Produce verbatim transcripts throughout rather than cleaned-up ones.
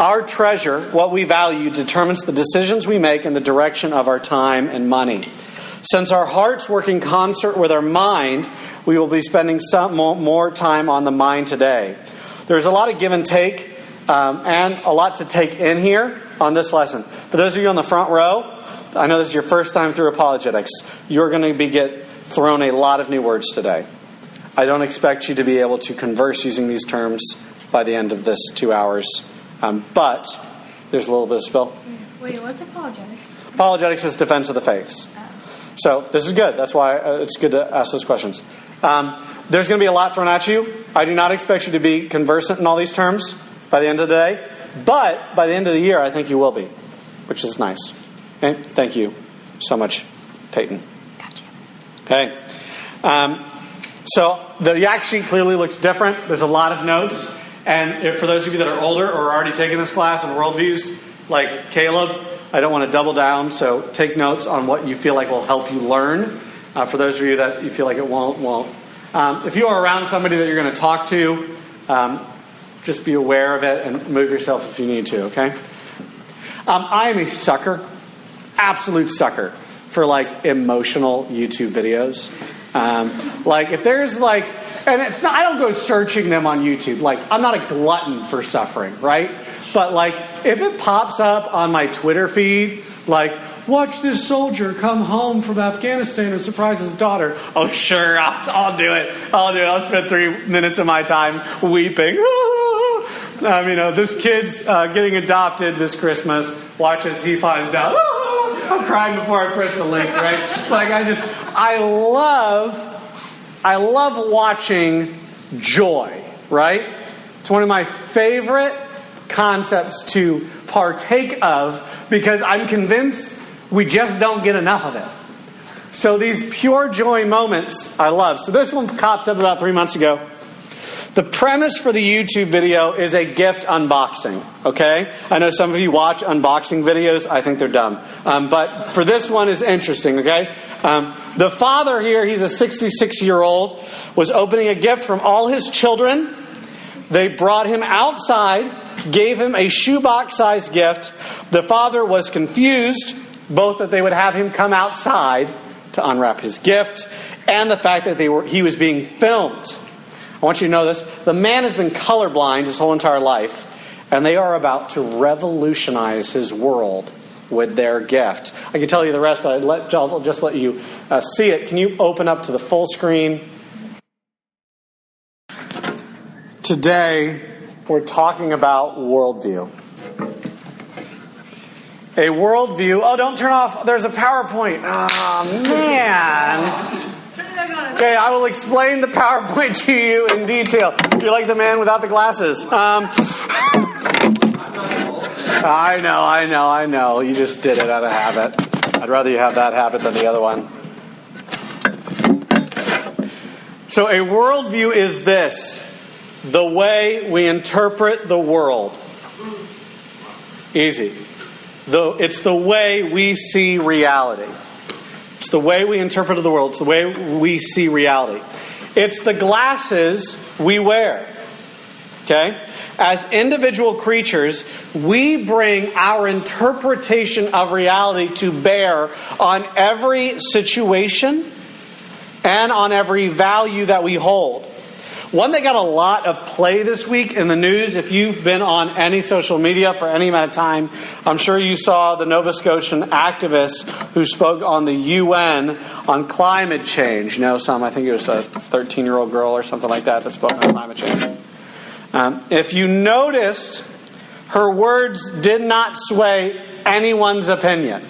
Our treasure, what we value, determines the decisions we make and the direction of our time and money. Since our hearts work in concert with our mind, we will be spending some more time on the mind today. There's a lot of give and take um, and a lot to take in here on this lesson. For those of you on the front row, I know this is your first time through apologetics. You're going to be get thrown a lot of new words today. I don't expect you to be able to converse using these terms by the end of this two hours. Um, but there's a little bit of spill. Wait, what's apologetics? Apologetics is defense of the faith. So this is good. That's why it's good to ask those questions. Um, there's going to be a lot thrown at you. I do not expect you to be conversant in all these terms by the end of the day. But by the end of the year, I think you will be, which is nice. Okay, thank you so much, Peyton. Gotcha. Okay. Um, so the yak sheet clearly looks different. There's a lot of notes. And if, for those of you that are older or already taking this class on worldviews, like Caleb, I don't want to double down. So take notes on what you feel like will help you learn. Uh, for those of you that you feel like it won't, won't. Um, if you are around somebody that you're going to talk to, um, just be aware of it and move yourself if you need to, okay? Um, I am a sucker. Absolute sucker for like emotional YouTube videos. Um, like if there's like, and it's not, I don't go searching them on YouTube. Like I'm not a glutton for suffering, right? But like if it pops up on my Twitter feed, like watch this soldier come home from Afghanistan and surprise his daughter. Oh sure, I'll, I'll do it. I'll do it. I'll spend three minutes of my time weeping. um, you know, this kid's uh, getting adopted this Christmas. Watch as he finds out. I'm crying before I press the link, right? Like I just, I love, I love watching joy, right? It's one of my favorite concepts to partake of because I'm convinced we just don't get enough of it. So these pure joy moments, I love. So this one popped up about three months ago. The premise for the YouTube video is a gift unboxing, okay? I know some of you watch unboxing videos. I think they're dumb. Um, but for this one, it's interesting, okay? Um, the father here, he's a sixty-six-year-old, was opening a gift from all his children. They brought him outside, gave him a shoebox-sized gift. The father was confused, both that they would have him come outside to unwrap his gift and the fact that they were he was being filmed. I want you to know this. The man has been colorblind his whole entire life, and they are about to revolutionize his world with their gift. I can tell you the rest, but I'd let, I'll just let you uh, see it. Can you open up to the full screen? Today, we're talking about worldview. A worldview. Oh, don't turn off. There's a PowerPoint. Oh, man. Okay, I will explain the PowerPoint to you in detail. You're like the man without the glasses. Um, I know, I know, I know. You just did it out of habit. I'd rather you have that habit than the other one. So a worldview is this. The way we interpret the world. Easy. The, it's the way we see reality. It's the way we interpret the world. It's the way we see reality. It's the glasses we wear. Okay? As individual creatures, we bring our interpretation of reality to bear on every situation and on every value that we hold. One that got a lot of play this week in the news, if you've been on any social media for any amount of time, I'm sure you saw the Nova Scotian activist who spoke on the U N on climate change. You know, some, I think it was a thirteen-year-old girl or something like that that spoke on climate change. Um, if you noticed, her words did not sway anyone's opinion.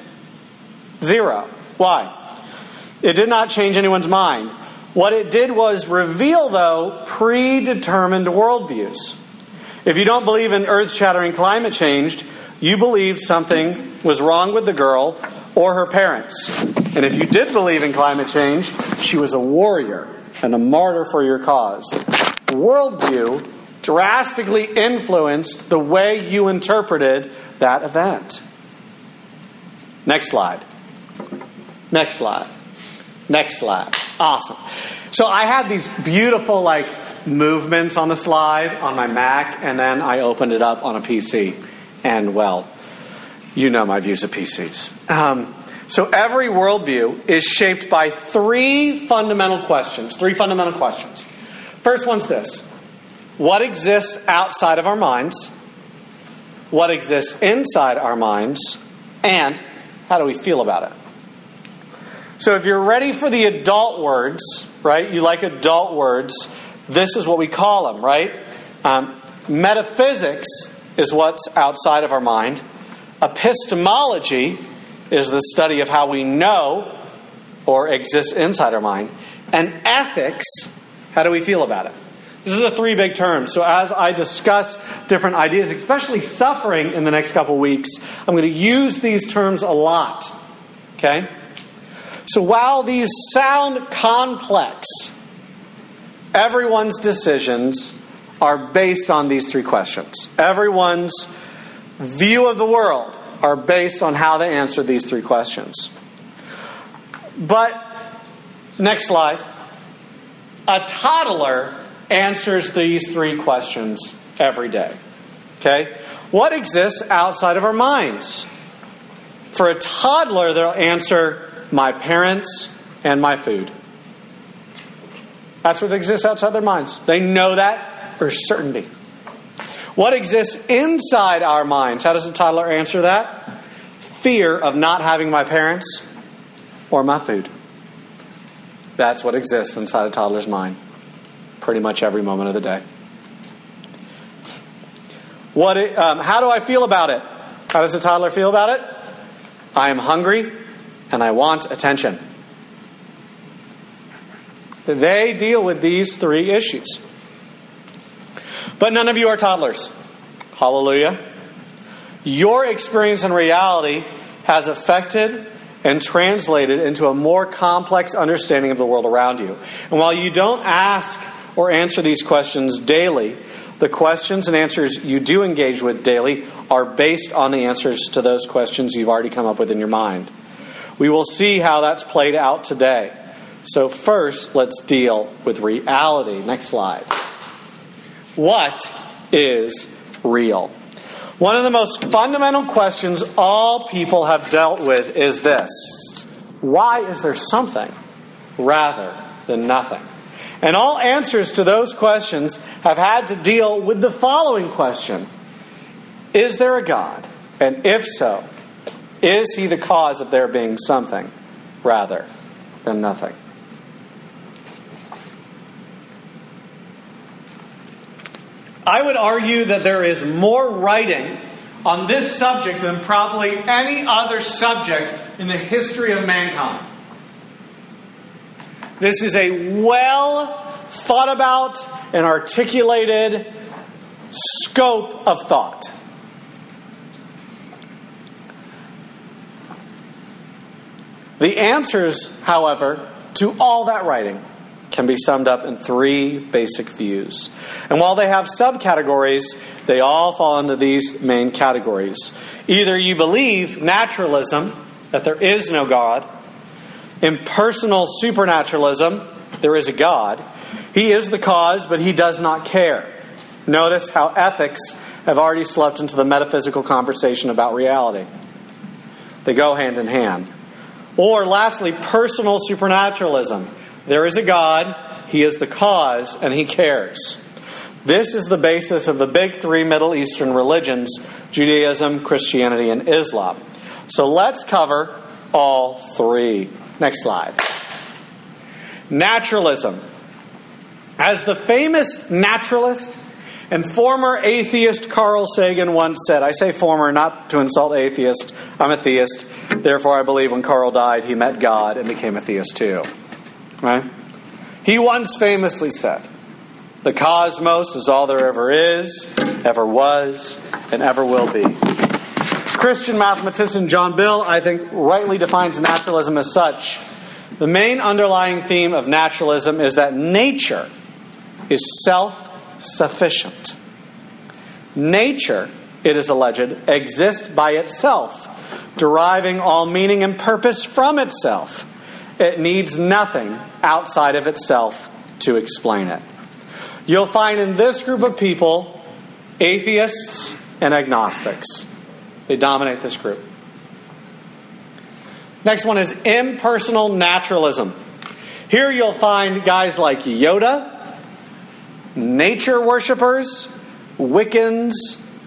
Zero. Why? It did not change anyone's mind. What it did was reveal, though, predetermined worldviews. If you don't believe in earth-shattering climate change, you believed something was wrong with the girl or her parents. And if you did believe in climate change, she was a warrior and a martyr for your cause. Worldview drastically influenced the way you interpreted that event. Next slide. Next slide. Next slide. Awesome. So I had these beautiful like movements on the slide on my Mac, and then I opened it up on a P C. and, well, you know my views of P Cs. Um, so every worldview is shaped by three fundamental questions. Three fundamental questions. First one's this. What exists outside of our minds? What exists inside our minds? And how do we feel about it? So if you're ready for the adult words, right, you like adult words, this is what we call them, right? Um, metaphysics is what's outside of our mind. Epistemology is the study of how we know or exist inside our mind. And ethics, how do we feel about it? This is the three big terms. So as I discuss different ideas, especially suffering in the next couple weeks, I'm going to use these terms a lot. Okay? So while these sound complex, everyone's decisions are based on these three questions. Everyone's view of the world are based on how they answer these three questions. But, next slide, a toddler answers these three questions every day. Okay? What exists outside of our minds? For a toddler, they'll answer my parents and my food. That's what exists outside their minds. They know that for certainty. What exists inside our minds? How does the toddler answer that? Fear of not having my parents or my food. That's what exists inside a toddler's mind pretty much every moment of the day. What? It, um, how do I feel about it? How does the toddler feel about it? I am hungry and I want attention. They deal with these three issues. But none of you are toddlers. Hallelujah. Your experience and reality has affected and translated into a more complex understanding of the world around you. And while you don't ask or answer these questions daily, the questions and answers you do engage with daily are based on the answers to those questions you've already come up with in your mind. We will see how that's played out today. So first, let's deal with reality. Next slide. What is real? One of the most fundamental questions all people have dealt with is this. Why is there something rather than nothing? And all answers to those questions have had to deal with the following question. Is there a God? And if so, is he the cause of there being something rather than nothing? I would argue that there is more writing on this subject than probably any other subject in the history of mankind. This is a well thought about and articulated scope of thought. The answers, however, to all that writing can be summed up in three basic views. And while they have subcategories, they all fall into these main categories. Either you believe naturalism, that there is no God, impersonal supernaturalism, there is a God. He is the cause, but he does not care. Notice how ethics have already slept into the metaphysical conversation about reality. They go hand in hand. Or lastly, personal supernaturalism. There is a God, he is the cause, and he cares. This is the basis of the big three Middle Eastern religions, Judaism, Christianity, and Islam. So let's cover all three. Next slide. Naturalism. As the famous naturalist and former atheist Carl Sagan once said, I say former not to insult atheists, I'm a theist, therefore I believe when Carl died he met God and became a theist too. Right? He once famously said, the cosmos is all there ever is, ever was, and ever will be. Christian mathematician John Bill, I think, rightly defines naturalism as such. The main underlying theme of naturalism is that nature is self-sufficient. Nature, it is alleged, exists by itself, deriving all meaning and purpose from itself. It needs nothing outside of itself to explain it. You'll find in this group of people, atheists and agnostics. They dominate this group. Next one is impersonal naturalism. Here you'll find guys like Yoda, nature worshipers, Wiccans,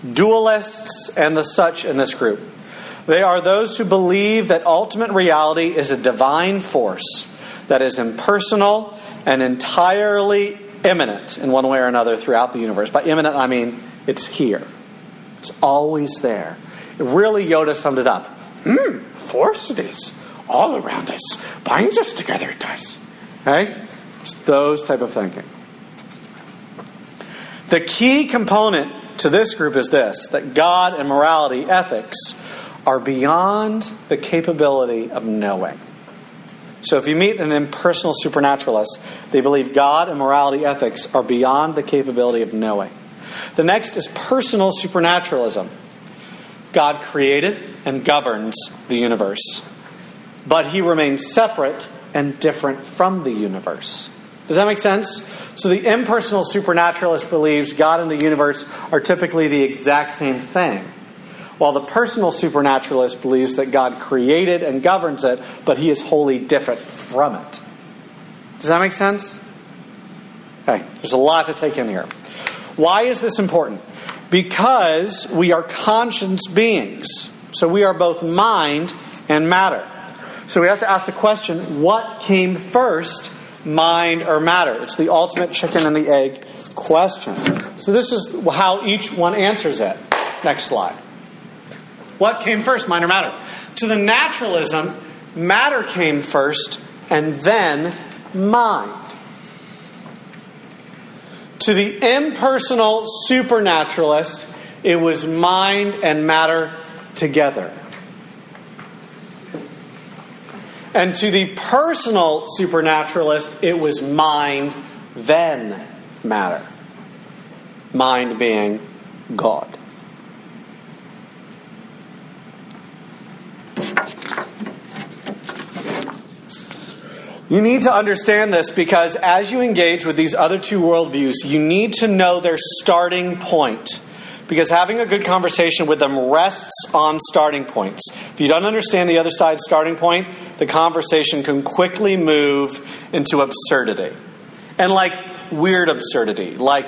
dualists, and the such in this group. They are those who believe that ultimate reality is a divine force that is impersonal and entirely immanent in one way or another throughout the universe. By immanent, I mean it's here. It's always there. Really, Yoda summed it up. Mm, force it is. All around us. Binds us together, it does. Okay? It's those type of thinking. The key component to this group is this, that God and morality, ethics, are beyond the capability of knowing. So if you meet an impersonal supernaturalist, they believe God and morality ethics are beyond the capability of knowing. The next is personal supernaturalism. God created and governs the universe, but he remains separate and different from the universe. Does that make sense? So the impersonal supernaturalist believes God and the universe are typically the exact same thing, while the personal supernaturalist believes that God created and governs it, but he is wholly different from it. Does that make sense? Okay, there's a lot to take in here. Why is this important? Because we are conscious beings. So we are both mind and matter. So we have to ask the question, what came first, mind or matter? It's the ultimate chicken and the egg question. So this is how each one answers it. Next slide. What came first, mind or matter? To the naturalism, matter came first and then mind. To the impersonal supernaturalist, it was mind and matter together. And to the personal supernaturalist, it was mind, then matter. Mind being God. You need to understand this because as you engage with these other two worldviews, you need to know their starting point. Because having a good conversation with them rests on starting points. If you don't understand the other side's starting point, the conversation can quickly move into absurdity. And like weird absurdity, like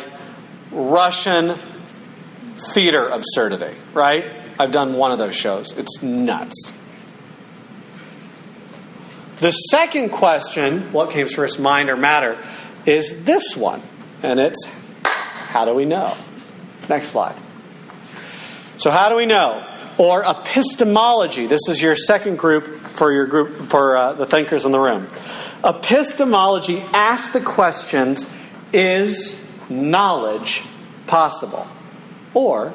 Russian theater absurdity, right? I've done one of those shows. It's nuts. The second question, what came first, mind or matter, is this one. And it's, how do we know? Next slide. So how do we know? Or epistemology. This is your second group for your group for uh, the thinkers in the room. Epistemology asks the questions, is knowledge possible? Or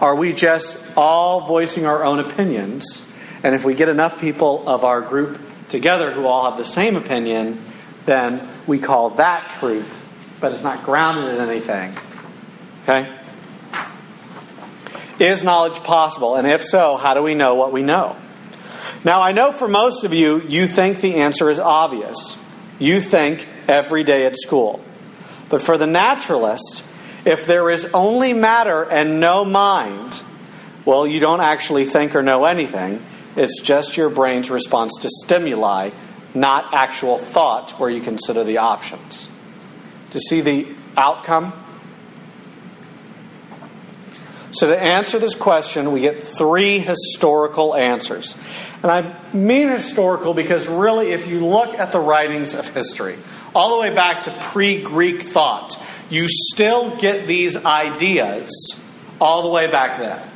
are we just all voicing our own opinions? And if we get enough people of our group together who all have the same opinion, then we call that truth, but it's not grounded in anything. Okay? Is knowledge possible? And if so, how do we know what we know? Now, I know for most of you, you think the answer is obvious. You think every day at school. But for the naturalist, if there is only matter and no mind, well, you don't actually think or know anything. It's just your brain's response to stimuli, not actual thought where you consider the options. Do you see the outcome? So to answer this question, we get three historical answers. And I mean historical because really if you look at the writings of history, all the way back to pre-Greek thought, you still get these ideas all the way back then.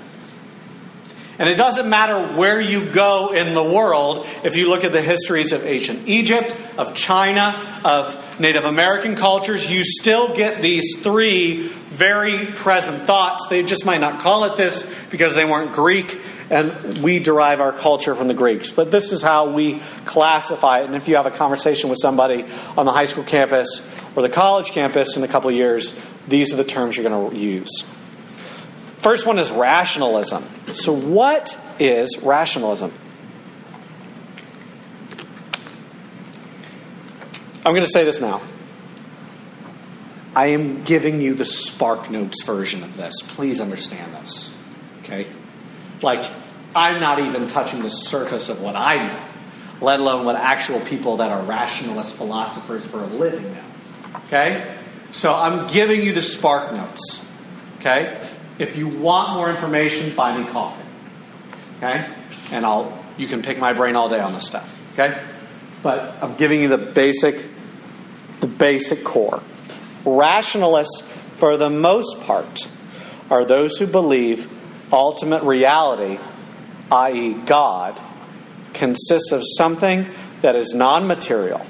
And it doesn't matter where you go in the world, if you look at the histories of ancient Egypt, of China, of Native American cultures, you still get these three very present thoughts. They just might not call it this because they weren't Greek, and we derive our culture from the Greeks. But this is how we classify it. And if you have a conversation with somebody on the high school campus or the college campus in a couple of years, these are the terms you're going to use. First one is rationalism. So what is rationalism? I'm going to say this now. I am giving you the SparkNotes version of this. Please understand this. Okay? Like, I'm not even touching the surface of what I know, let alone what actual people that are rationalist philosophers for a living know. Okay? So I'm giving you the spark notes. Okay? If you want more information, buy me coffee. Okay? And I'll you can pick my brain all day on this stuff. Okay? But I'm giving you the basic the basic core. Rationalists, for the most part, are those who believe ultimate reality, that is. God, consists of something that is non-material.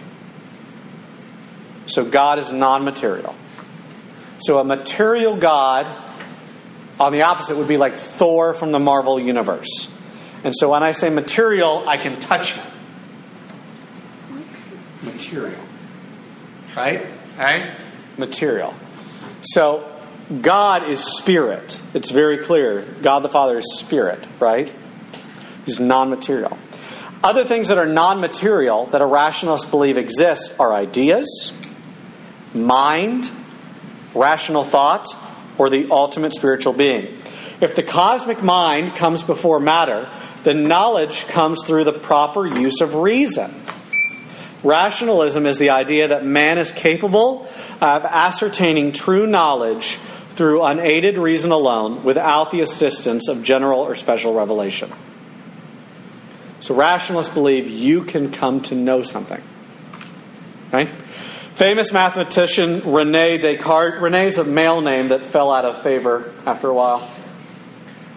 So God is non-material. So a material God, on the opposite, would be like Thor from the Marvel Universe. And so when I say material, I can touch him. Material. Right? Right? Material. So God is spirit. It's very clear. God the Father is spirit, right? He's non-material. Other things that are non-material that a rationalist believe exist are ideas, mind, rational thought, or the ultimate spiritual being. If the cosmic mind comes before matter, then knowledge comes through the proper use of reason. Rationalism is the idea that man is capable of ascertaining true knowledge through unaided reason alone without the assistance of general or special revelation. So rationalists believe you can come to know something. Right? Famous mathematician René Descartes. René's a male name that fell out of favor after a while.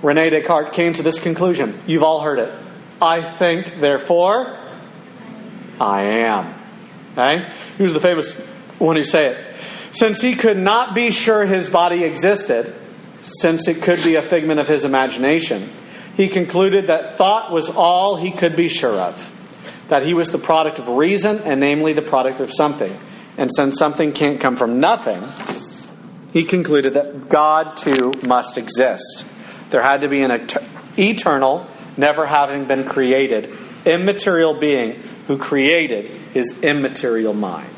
René Descartes came to this conclusion. You've all heard it. I think, therefore I am. Okay? He was the famous one who said it. Since he could not be sure his body existed, since it could be a figment of his imagination, he concluded that thought was all he could be sure of, that he was the product of reason, and namely the product of something. And since something can't come from nothing, he concluded that God, too, must exist. There had to be an et- eternal, never having been created, immaterial being who created his immaterial mind.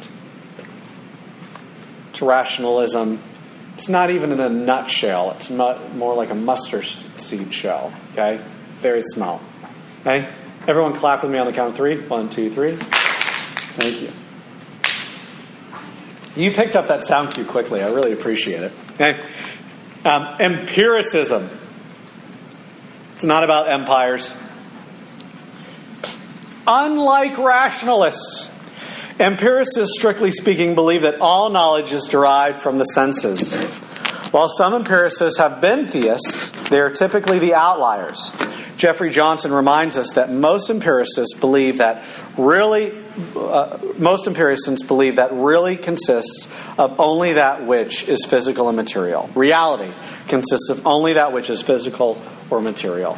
It's rationalism. It's not even in a nutshell. It's not, more like a mustard seed shell. Okay? Very small. Okay? Everyone clap with me on the count of three. One, two, three. Thank you. You picked up that sound cue quickly. I really appreciate it. Okay? Um, empiricism. It's not about empires. Unlike rationalists, empiricists, strictly speaking, believe that all knowledge is derived from the senses. While some empiricists have been theists, they are typically the outliers. Jeffrey Johnson reminds us that most empiricists believe that really, uh, most empiricists believe that really consists of only that which is physical and material. Reality consists of only that which is physical or material.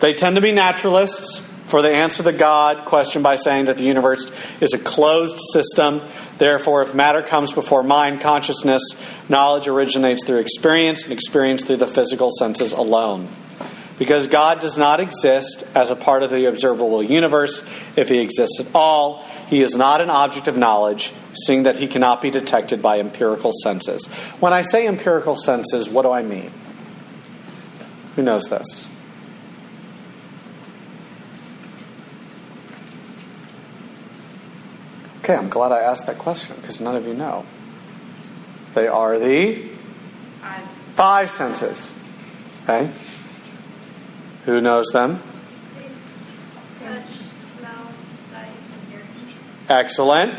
They tend to be naturalists, for they answer the God question by saying that the universe is a closed system. Therefore, if matter comes before mind, consciousness, knowledge originates through experience, and experience through the physical senses alone. Because God does not exist as a part of the observable universe, if he exists at all, he is not an object of knowledge, seeing that he cannot be detected by empirical senses. When I say empirical senses, what do I mean? Who knows this? Okay, I'm glad I asked that question because none of you know. They are the five senses. Okay? Who knows them? Touch, smell, sight, and hearing. Excellent.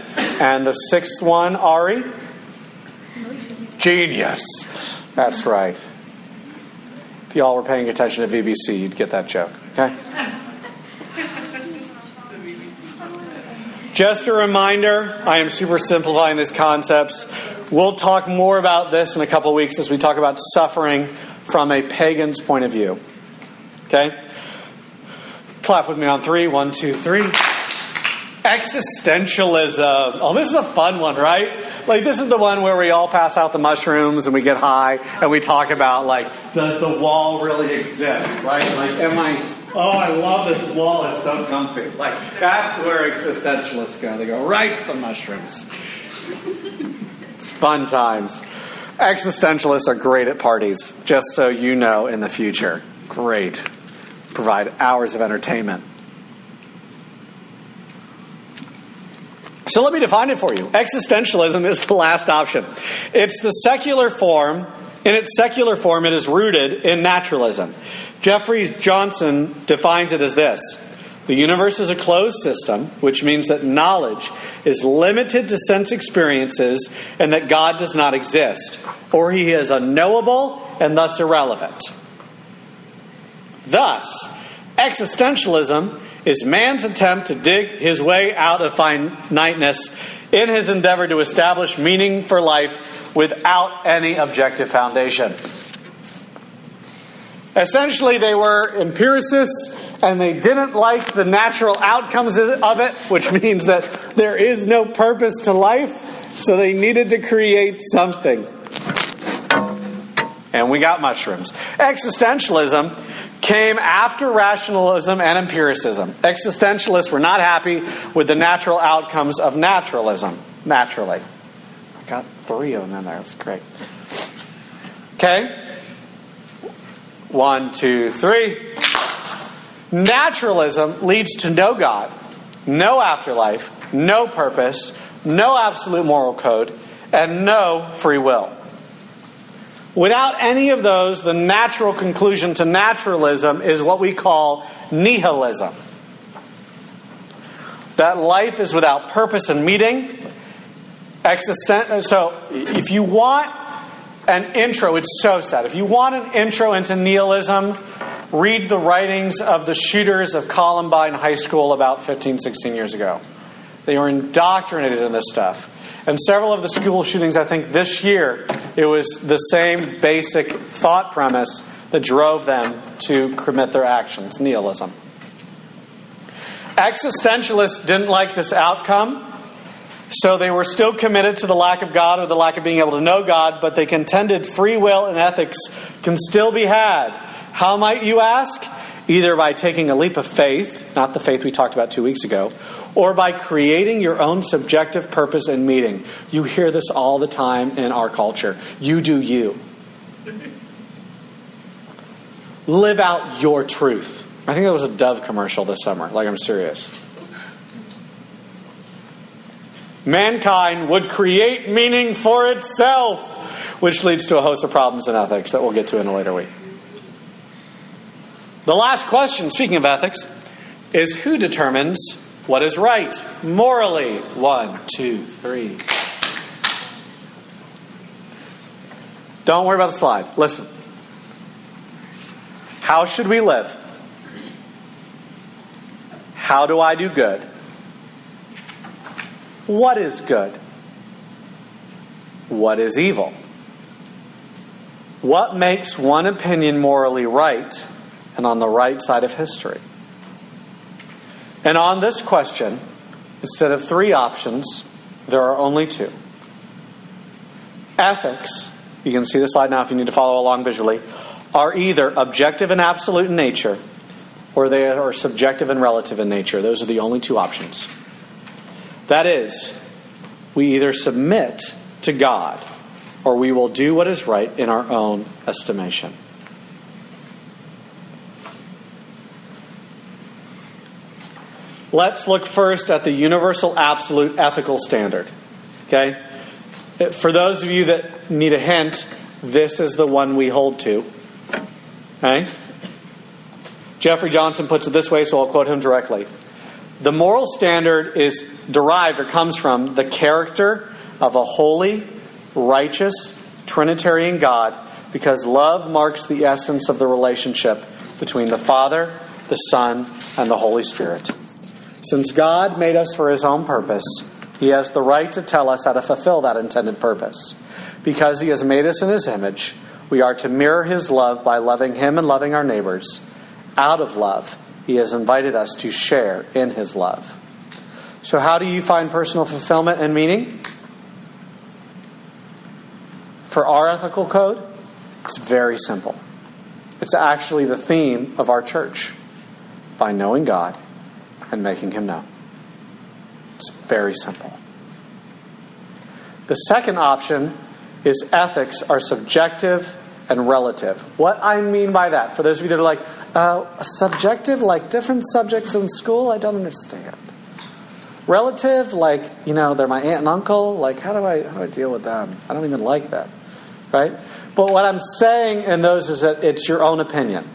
And the sixth one, Ari? Genius. That's right. If you all were paying attention to V B C, you'd get that joke. Okay? Just a reminder, I am super simplifying these concepts. We'll talk more about this in a couple of weeks as we talk about suffering from a pagan's point of view. Okay? Clap with me on three. One, two, three. Existentialism. Oh, this is a fun one, right? Like, this is the one where we all pass out the mushrooms and we get high and we talk about, like, does the wall really exist, right? Like, am I... Oh, I love this wall. It's so comfy. Like, that's where existentialists go. They go right to the mushrooms. It's fun times. Existentialists are great at parties, just so you know in the future. Great. Provide hours of entertainment. So let me define it for you. Existentialism is the last option. It's the secular form. In its secular form, it is rooted in naturalism. Jeffrey Johnson defines it as this: the universe is a closed system, which means that knowledge is limited to sense experiences and that God does not exist, or he is unknowable and thus irrelevant. Thus, existentialism is man's attempt to dig his way out of finiteness in his endeavor to establish meaning for life without any objective foundation. Essentially, they were empiricists, and they didn't like the natural outcomes of it, which means that there is no purpose to life, so they needed to create something. And we got mushrooms. Existentialism came after rationalism and empiricism. Existentialists were not happy with the natural outcomes of naturalism, naturally. I got three of them in there. That's great. Okay. One, two, three. Naturalism leads to no God, no afterlife, no purpose, no absolute moral code, and no free will. Without any of those, the natural conclusion to naturalism is what we call nihilism. That life is without purpose and meaning. Existen- so if you want an intro, it's so sad. If you want an intro into nihilism, read the writings of the shooters of Columbine High School about fifteen, sixteen years ago. They were indoctrinated in this stuff. And several of the school shootings, I think this year, it was the same basic thought premise that drove them to commit their actions, nihilism. Existentialists didn't like this outcome, so they were still committed to the lack of God or the lack of being able to know God, but they contended free will and ethics can still be had. How might you ask? Either by taking a leap of faith, not the faith we talked about two weeks ago, or by creating your own subjective purpose and meaning. You hear this all the time in our culture. You do you. Live out your truth. I think that was a Dove commercial this summer. Like, I'm serious. Mankind would create meaning for itself, which leads to a host of problems in ethics that we'll get to in a later week. The last question, speaking of ethics, is who determines what is right morally? One, two, three. Don't worry about the slide. Listen. How should we live? How do I do good? What is good? What is evil? What makes one opinion morally right? And on the right side of history. And on this question, instead of three options, there are only two. Ethics, you can see the slide now if you need to follow along visually, are either objective and absolute in nature, or they are subjective and relative in nature. Those are the only two options. That is, we either submit to God, or we will do what is right in our own estimation. Let's look first at the universal absolute ethical standard. Okay? For those of you that need a hint, this is the one we hold to. Okay? Jeffrey Johnson puts it this way, so I'll quote him directly. The moral standard is derived or comes from the character of a holy, righteous, Trinitarian God, because love marks the essence of the relationship between the Father, the Son, and the Holy Spirit. Since God made us for his own purpose, he has the right to tell us how to fulfill that intended purpose. Because he has made us in his image, we are to mirror his love by loving him and loving our neighbors. Out of love, he has invited us to share in his love. So how do you find personal fulfillment and meaning? For our ethical code, it's very simple. It's actually the theme of our church. By knowing God and making him know. It's very simple. The second option is ethics are subjective and relative. What I mean by that, for those of you that are like, uh, subjective, like different subjects in school, I don't understand. Relative, like, you know, they're my aunt and uncle, like, how do I how do I deal with them? I don't even like them, right? But what I'm saying in those is that it's your own opinion.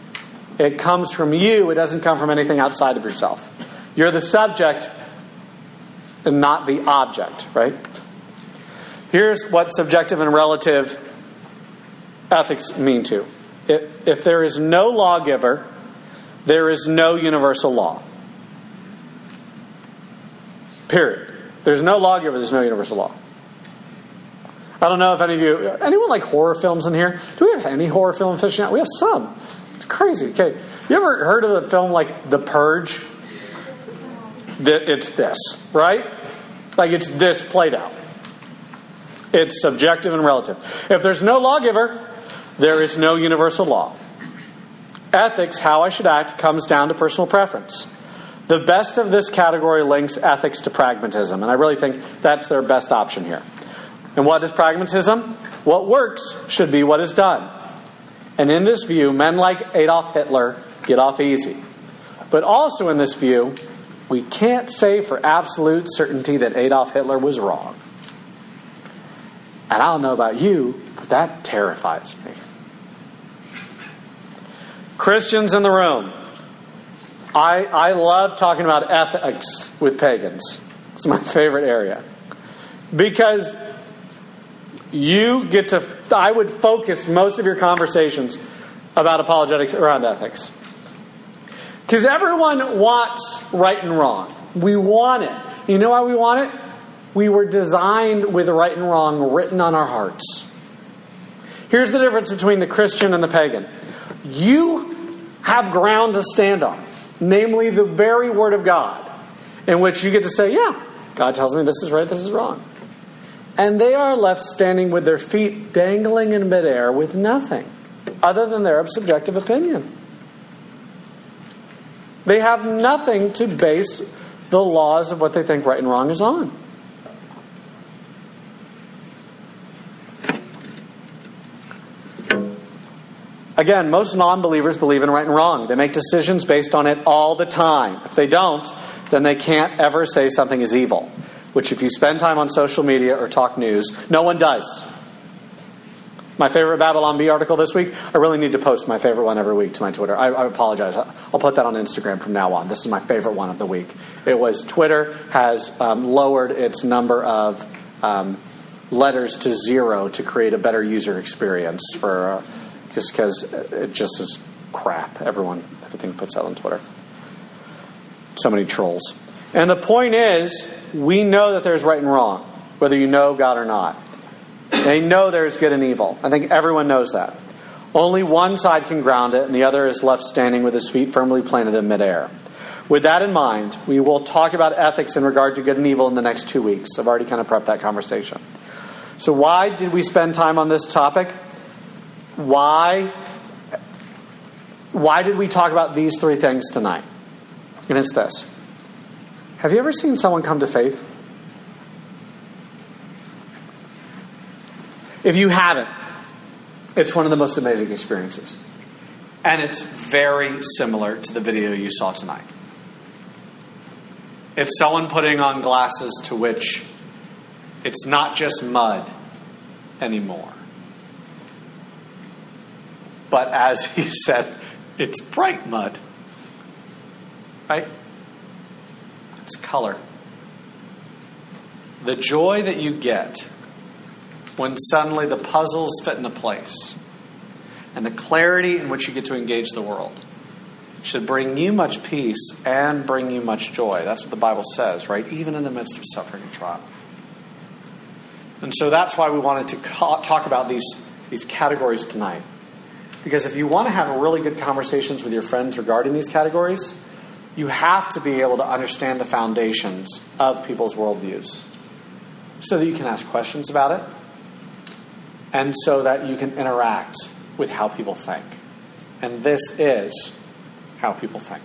It comes from you. It doesn't come from anything outside of yourself. You're the subject and not the object, right? Here's what subjective and relative ethics mean to. If, if there is no lawgiver, there is no universal law. Period. There's no lawgiver, there's no universal law. I don't know if any of you, anyone like horror films in here? Do we have any horror film aficionados? We have some. It's crazy. Okay. You ever heard of the film like The Purge? It's this, right? Like it's this played out. It's subjective and relative. If there's no lawgiver, there is no universal law. Ethics, how I should act, comes down to personal preference. The best of this category links ethics to pragmatism, and I really think that's their best option here. And what is pragmatism? What works should be what is done. And in this view, men like Adolf Hitler get off easy. But also in this view, we can't say for absolute certainty that Adolf Hitler was wrong. And I don't know about you, but that terrifies me. Christians in the room. I, I love talking about ethics with pagans. It's my favorite area. Because you get to, I would focus most of your conversations about apologetics around ethics. Because everyone wants right and wrong. We want it. You know why we want it? We were designed with right and wrong written on our hearts. Here's the difference between the Christian and the pagan. You have ground to stand on. Namely, the very Word of God, in which you get to say, yeah, God tells me this is right, this is wrong. And they are left standing with their feet dangling in midair with nothing other than their subjective opinion. They have nothing to base the laws of what they think right and wrong is on. Again, most non-believers believe in right and wrong. They make decisions based on it all the time. If they don't, then they can't ever say something is evil, which if you spend time on social media or talk news, no one does. My favorite Babylon Bee article this week, I really need to post my favorite one every week to my Twitter. I, I apologize. I'll put that on Instagram from now on. This is my favorite one of the week. It was Twitter has um, lowered its number of um, letters to zero to create a better user experience for... Uh, just because it just is crap. Everyone, everything puts out on Twitter. So many trolls. And the point is, we know that there's right and wrong, whether you know God or not. They know there's good and evil. I think everyone knows that. Only one side can ground it, and the other is left standing with his feet firmly planted in midair. With that in mind, we will talk about ethics in regard to good and evil in the next two weeks. I've already kind of prepped that conversation. So why did we spend time on this topic? Why why did we talk about these three things tonight? And it's this. Have you ever seen someone come to faith? If you haven't, it's one of the most amazing experiences. And it's very similar to the video you saw tonight. It's someone putting on glasses to which it's not just mud anymore. But as he said, it's bright mud, right? It's color. The joy that you get when suddenly the puzzles fit into place and the clarity in which you get to engage the world should bring you much peace and bring you much joy. That's what the Bible says, right? Even in the midst of suffering and trial. And so that's why we wanted to talk about these, these categories tonight. Because if you want to have really good conversations with your friends regarding these categories, you have to be able to understand the foundations of people's worldviews so that you can ask questions about it and so that you can interact with how people think. And this is how people think.